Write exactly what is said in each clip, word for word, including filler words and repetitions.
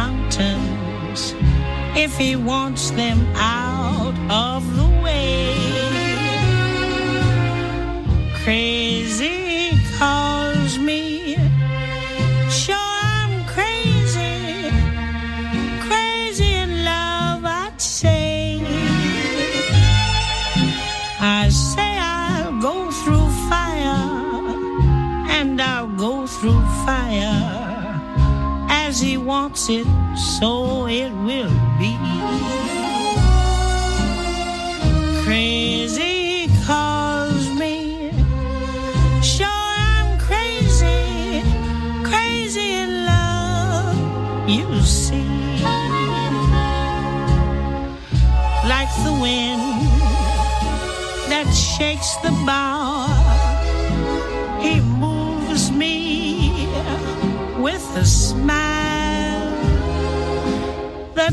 mountains if he wants them out of the way. Crazy calls me, sure I'm crazy, crazy in love I'd say. I say I'll go through fire, and I'll go through fire. As he wants it, so it will be. Crazy calls me, sure I'm crazy, crazy in love, you see. Like the wind that shakes the bough, he moves me with a smile. The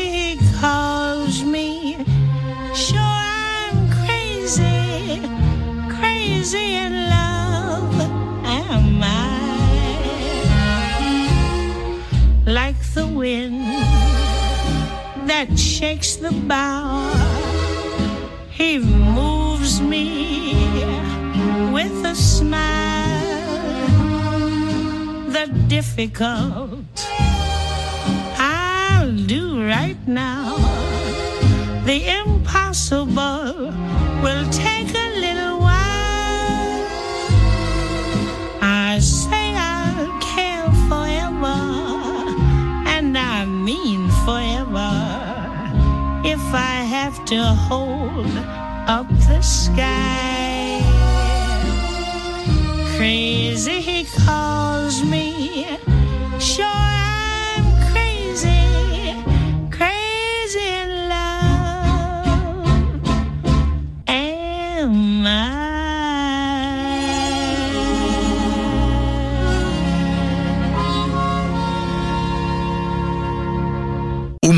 calls me, sure I'm crazy, crazy in love am I. Like the wind that shakes the bough, he moves me with a smile. The difficult I'll do right now, the impossible will take a little while. I say I'll care forever, and I mean forever, if I have to hold up the sky. Crazy he calls me, sure I'm crazy, crazy in love. Un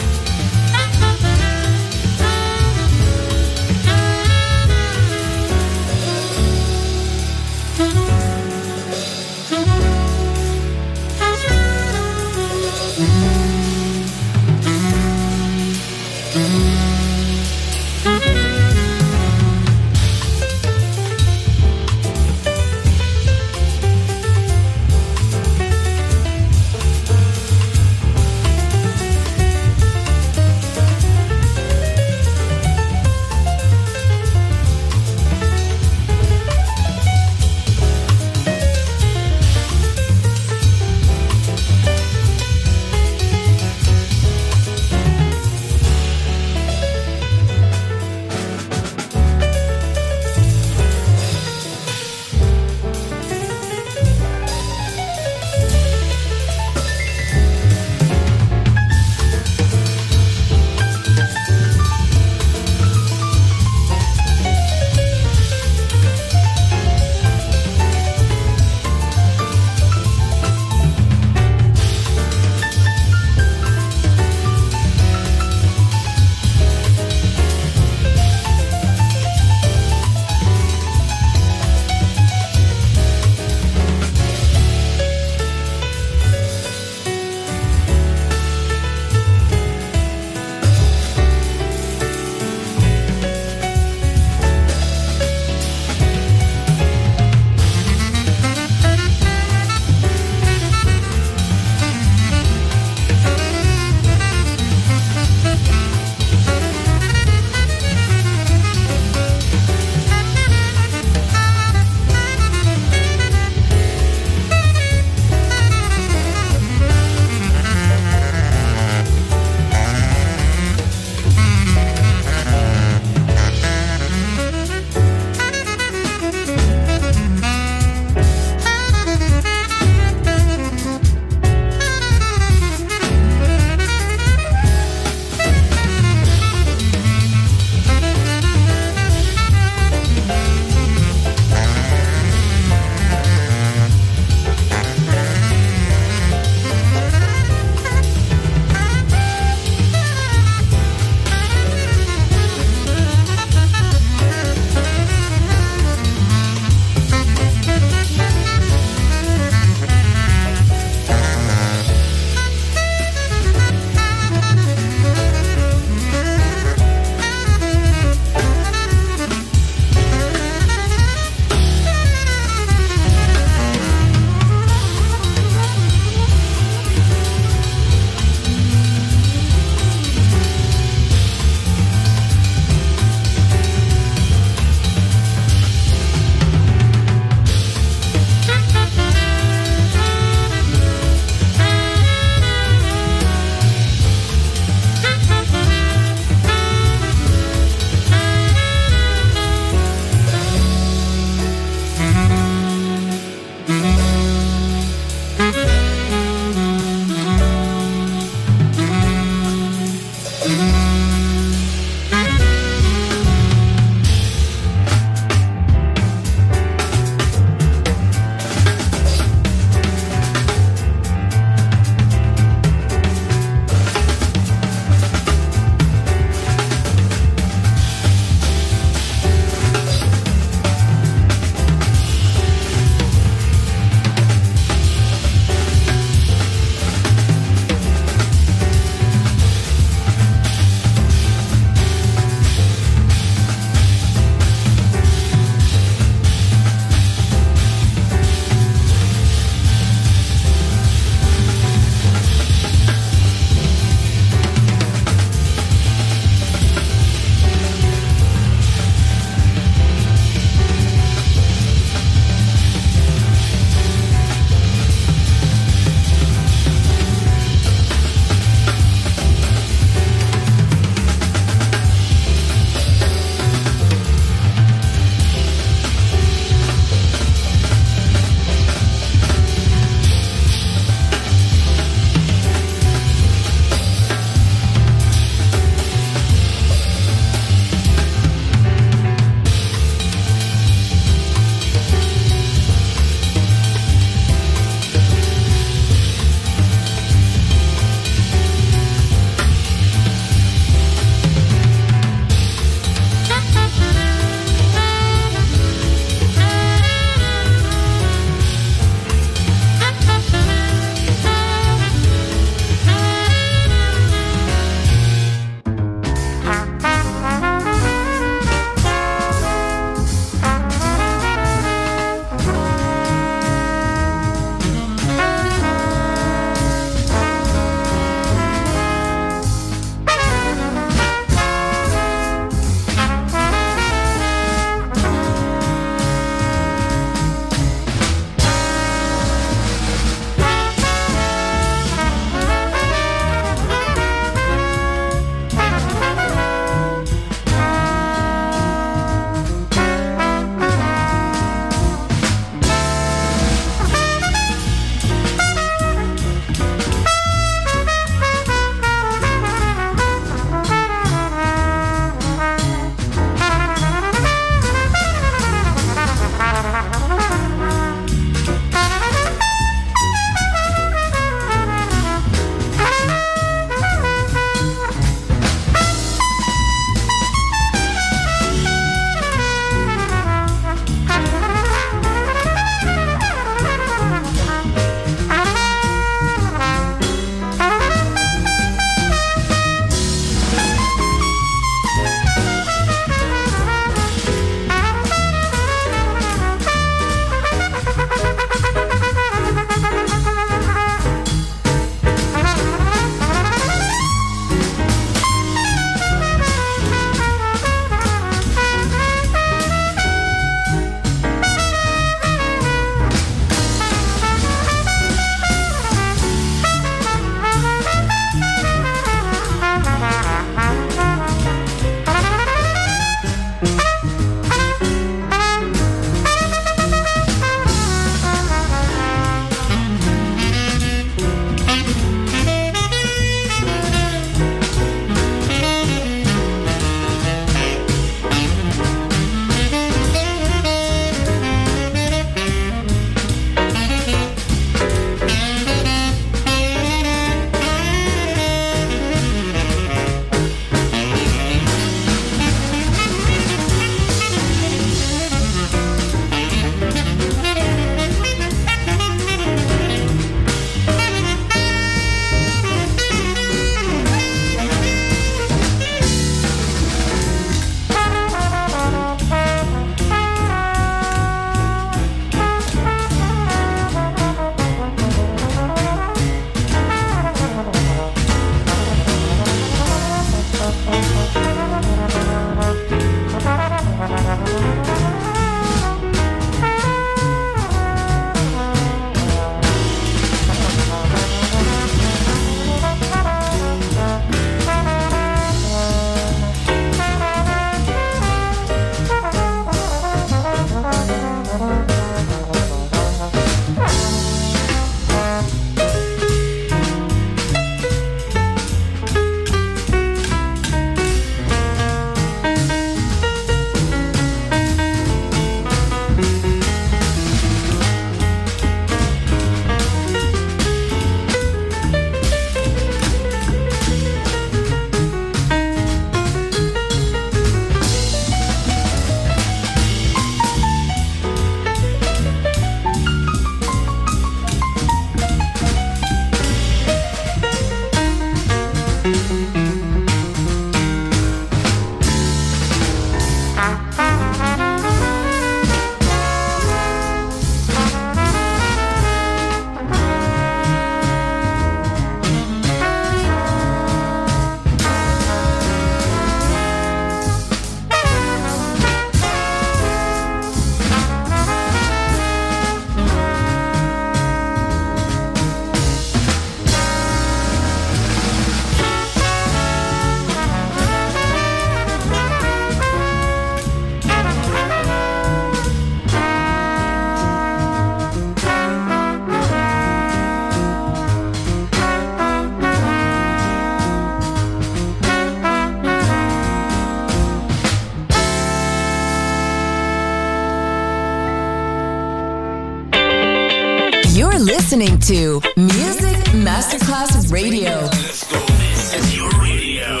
listening to Music Masterclass Radio. Let's go. This is your radio.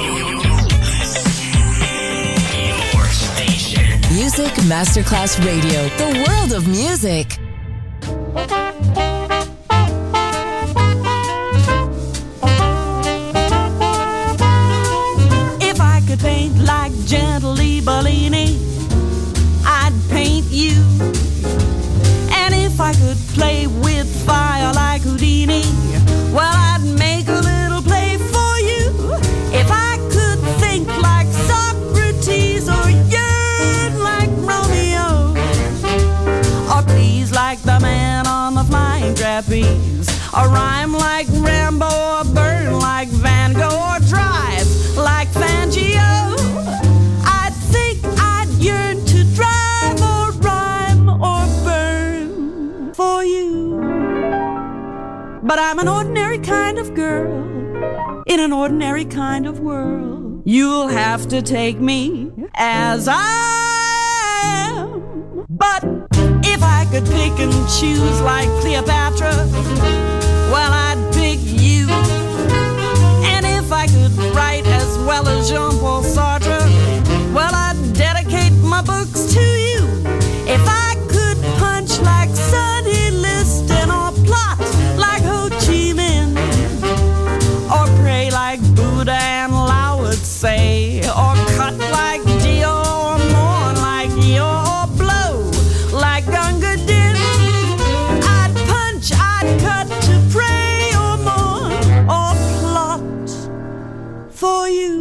Your station. Music Masterclass Radio. The world of music. If I could paint like Gently Bellini, I'd paint you. And if I could play with fire like Houdini, well, I'd make a little play for you. If I could think like Socrates or yearn like Romeo, or please like the man on the flying trapeze, or rhyme like Rambo, or burn like Van Gogh, or drive like Fangio, I'd think I'd yearn to drive or rhyme or burn for you. But I'm an ordinary kind of girl in an ordinary kind of world. You'll have to take me as I am. But if I could pick and choose like Cleopatra, well, I'd pick you. And if I could write as well as Jean-Paul Sartre, well, I'd dedicate my books to you. If I could punch like Sonny Liston, or plot like Ho Chi Minh, or pray like Buddha and Lao would say, or cut like Dio, or mourn like Yo, or blow like Gunga Din, I'd punch, I'd cut to pray or mourn or plot for you.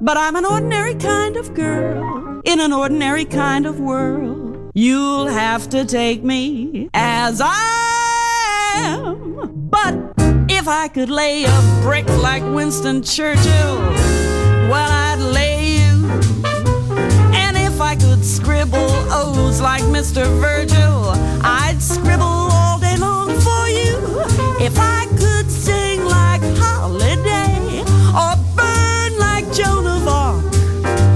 But I'm an ordinary kind of girl in an ordinary kind of world. You'll have to take me as I am. But if I could lay a brick like Winston Churchill, well, I'd lay you. And if I could scribble O's like Mister Virgil, I'd scribble all day long for you. If I could sing like Holiday, or burn like Joan of Arc,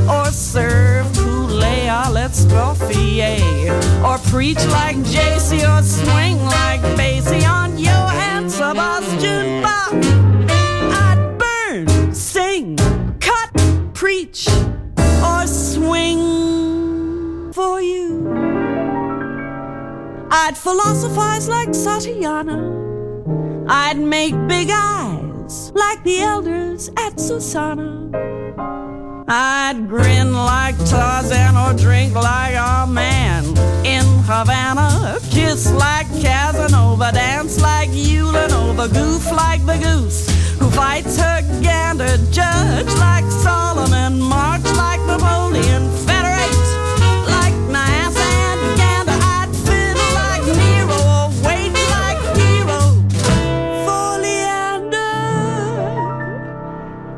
or serve poulet à l'escoffier, or preach like Jazzy, or swing like Basie on Johann Sebastian Bach, I'd burn, sing, cut, preach, or swing for you. I'd philosophize like Satyana. I'd make big eyes like the elders at Susana. I'd grin like Tarzan, or drink like a man in Havana, kiss like Casanova, dance like Yulanova, goof like the goose who fights her gander, judge like Solomon, march like Napoleon, federate like Nias and Gander, I'd fiddle like Nero, wait like Hero for Leander.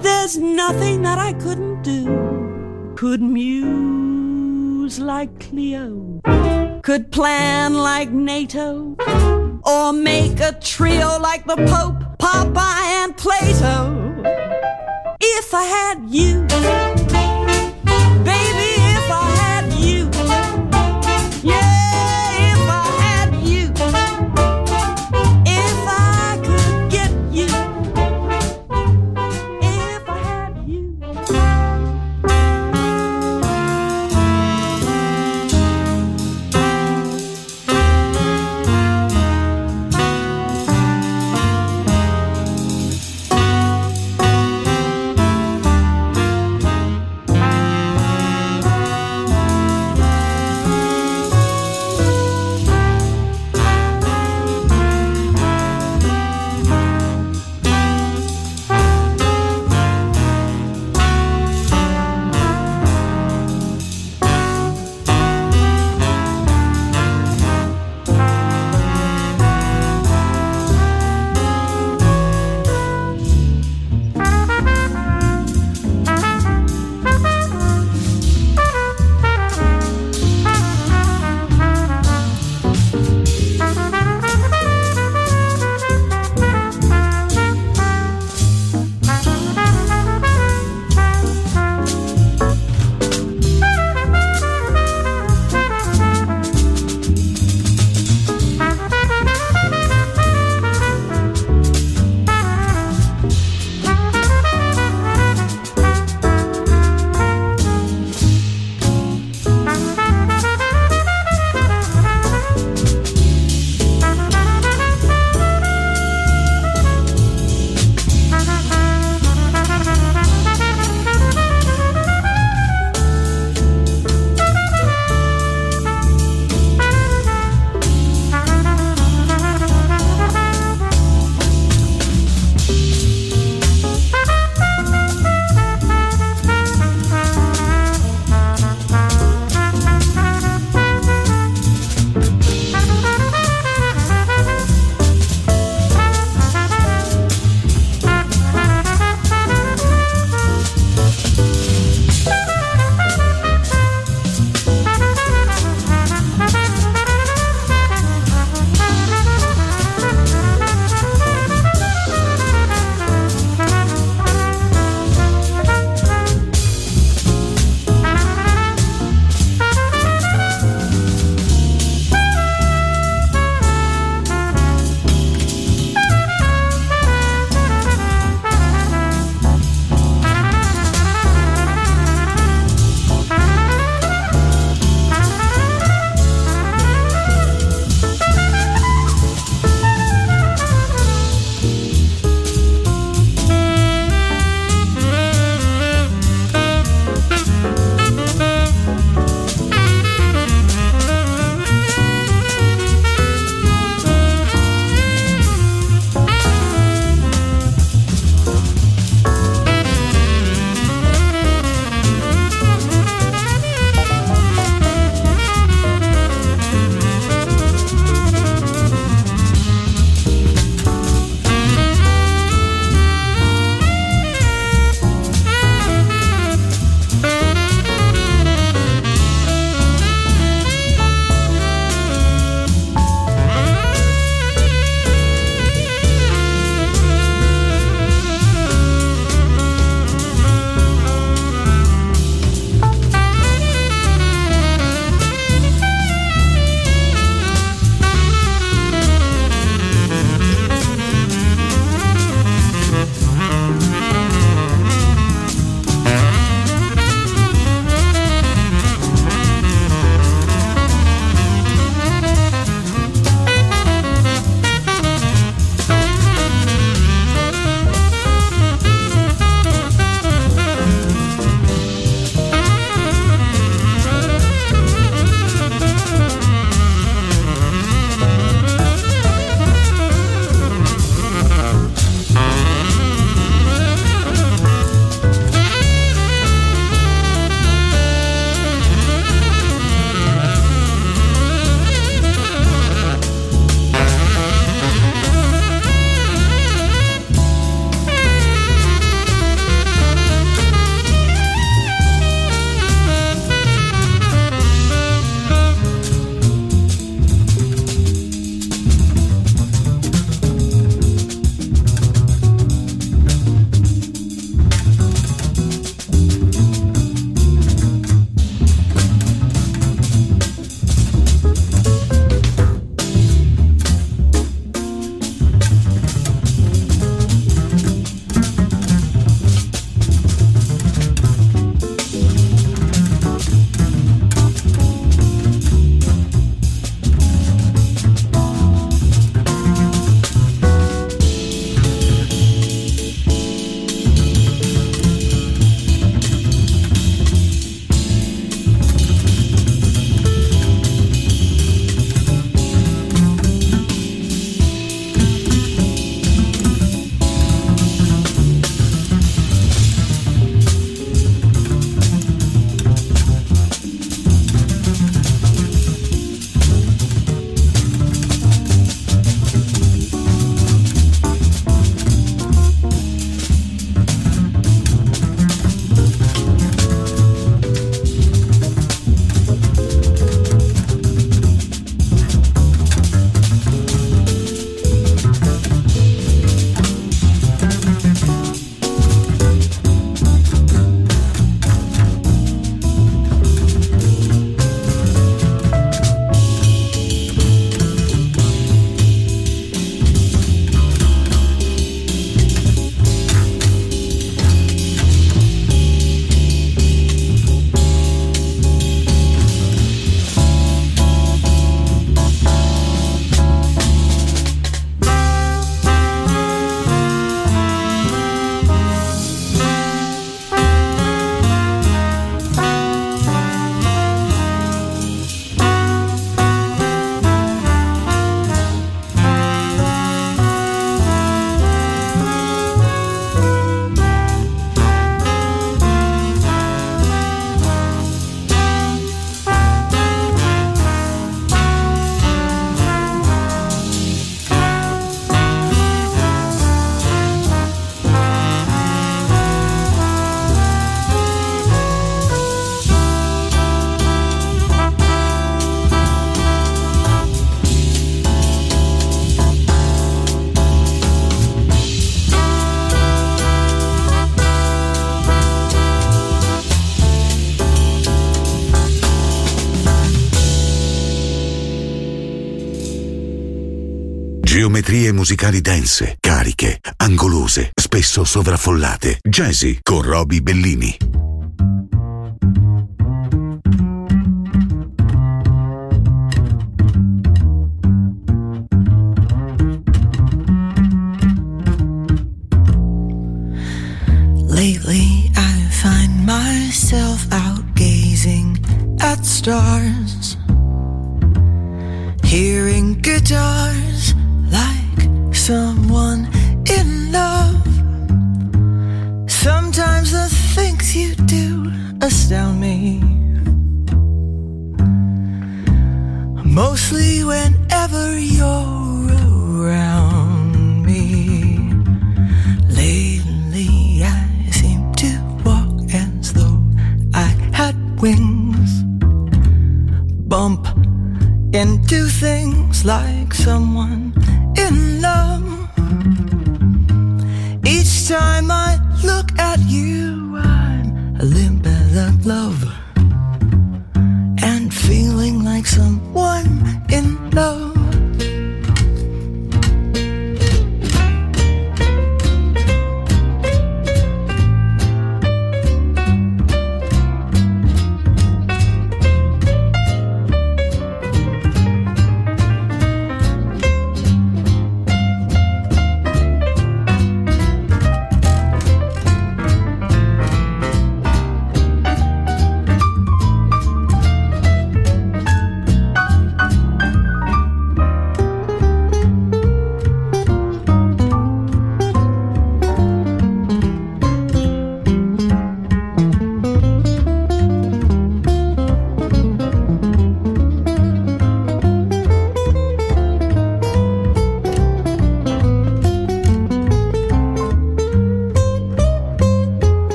There's nothing that I couldn't do. Could muse like Cleo, could plan like NATO, or make a trio like the Pope, Popeye, and Plato. If I had you, baby, if I had you, yeah, if I had you, if I could get you, if I had you. Geometrie musicali dense, cariche, angolose, spesso sovraffollate. Jazzy con Roby Bellini. Lately I find myself out gazing at stars, hearing guitars like someone in love. Sometimes the things you do astound me, mostly whenever you're around me. Lately I had wings, bump into things like someone in love. Each time I look at you, I'm limp as a glove and feeling like someone in love.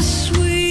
Sweet.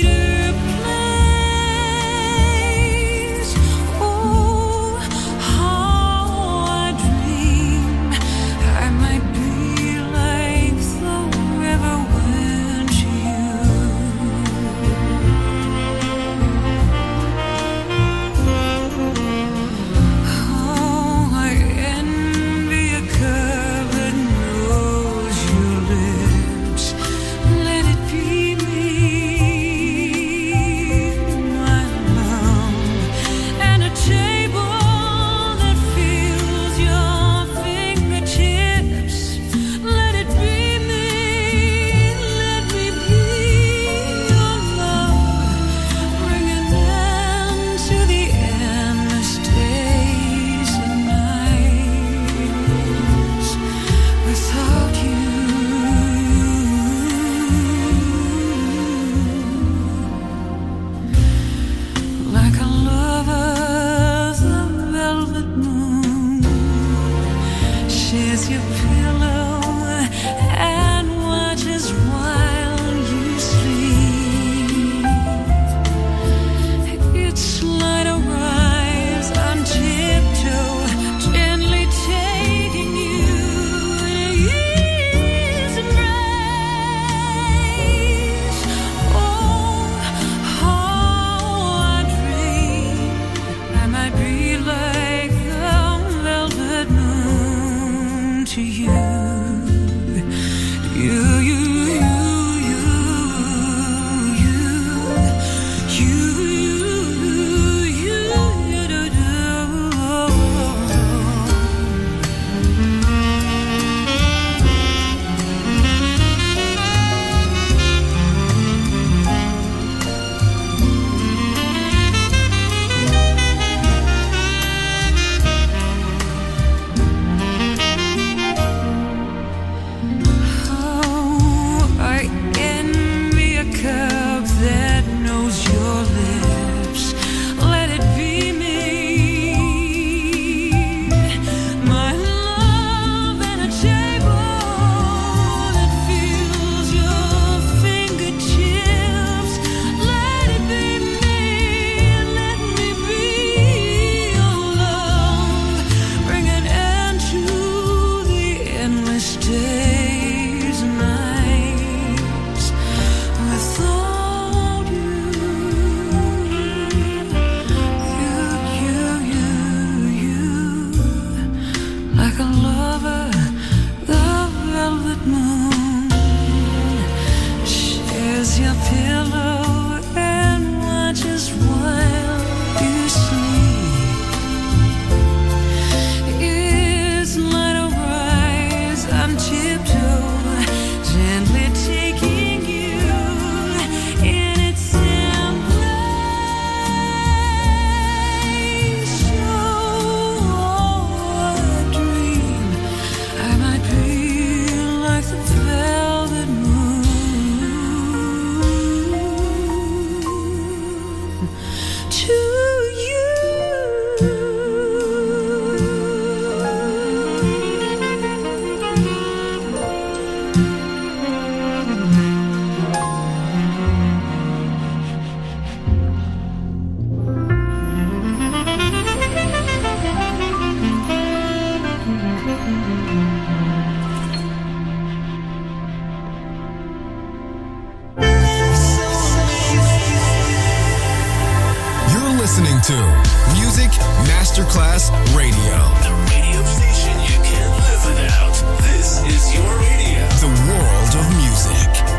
to Music Masterclass Radio. The radio station you can't live without. This is your radio. The world of music.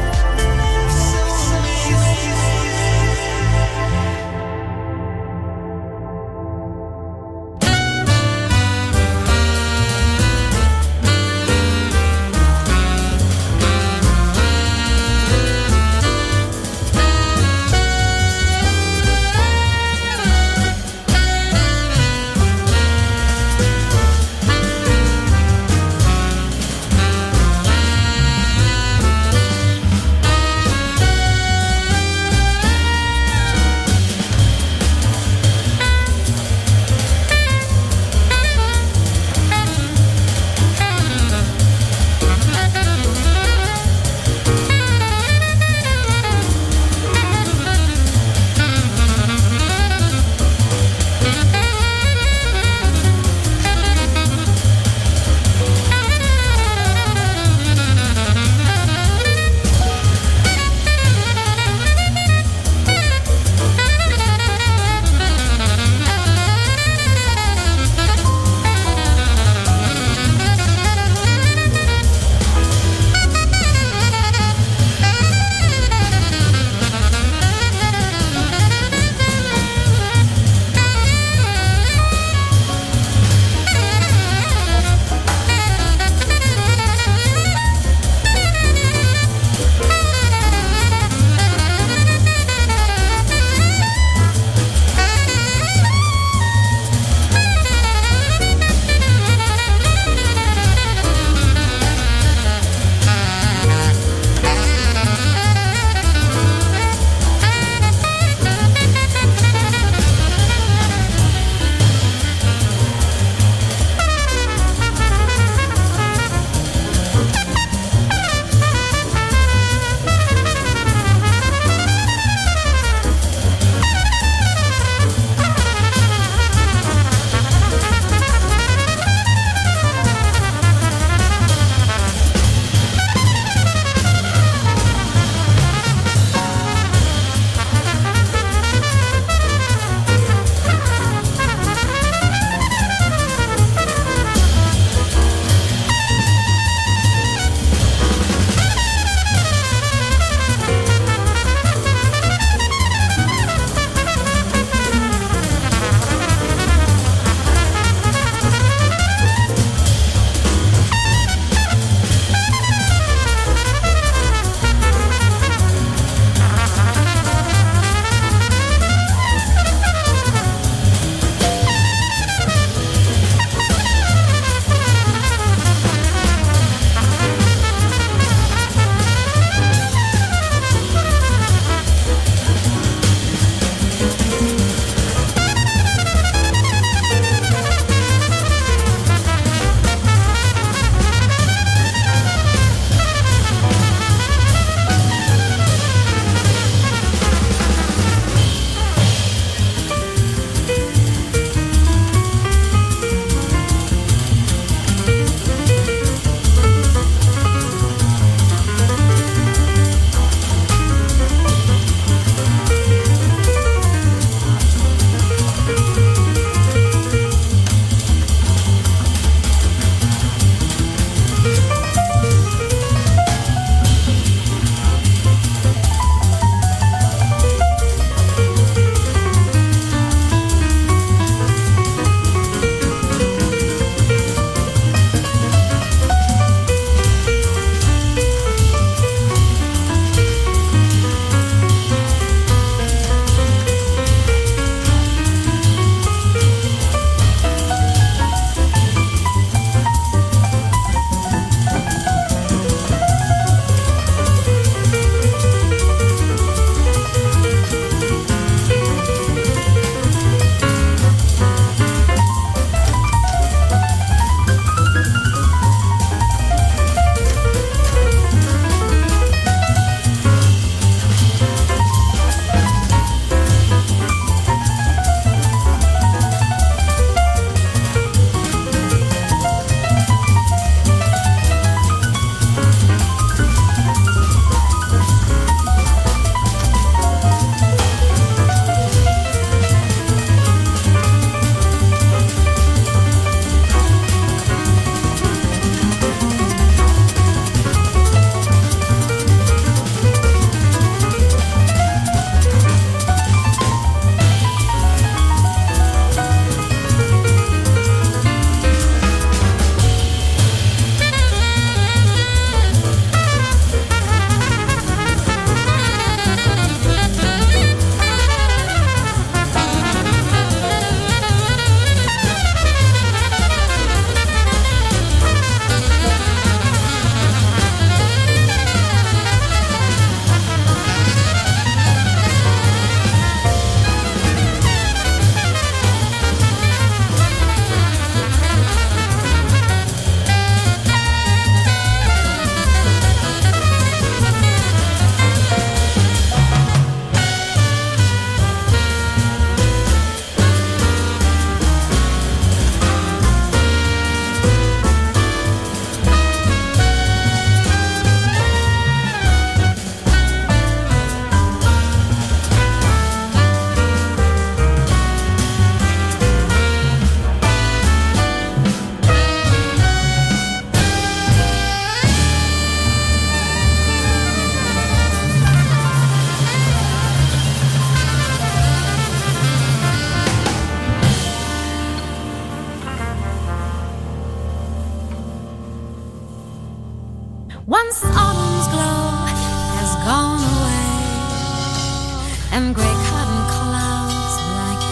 and grey cotton clouds like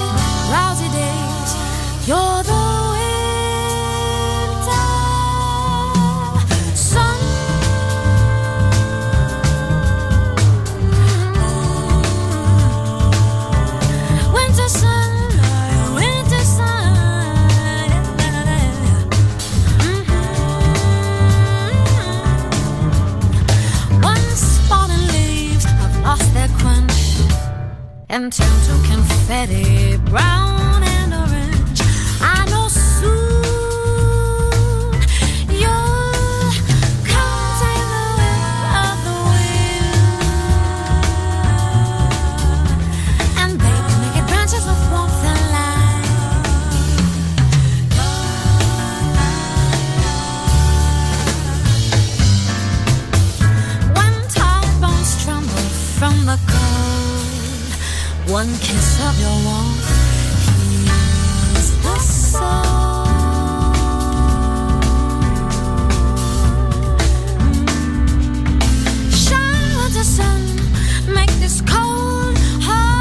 lousy days. You're the winter sun. Winter sun, winter sun. Mm-hmm. Once fallen leaves have lost their quench and turned to confetti, brown and orange. I know soon. One kiss of your warmth heals the soul. Shine with the sun, make this cold heart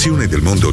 esplorazione del mondo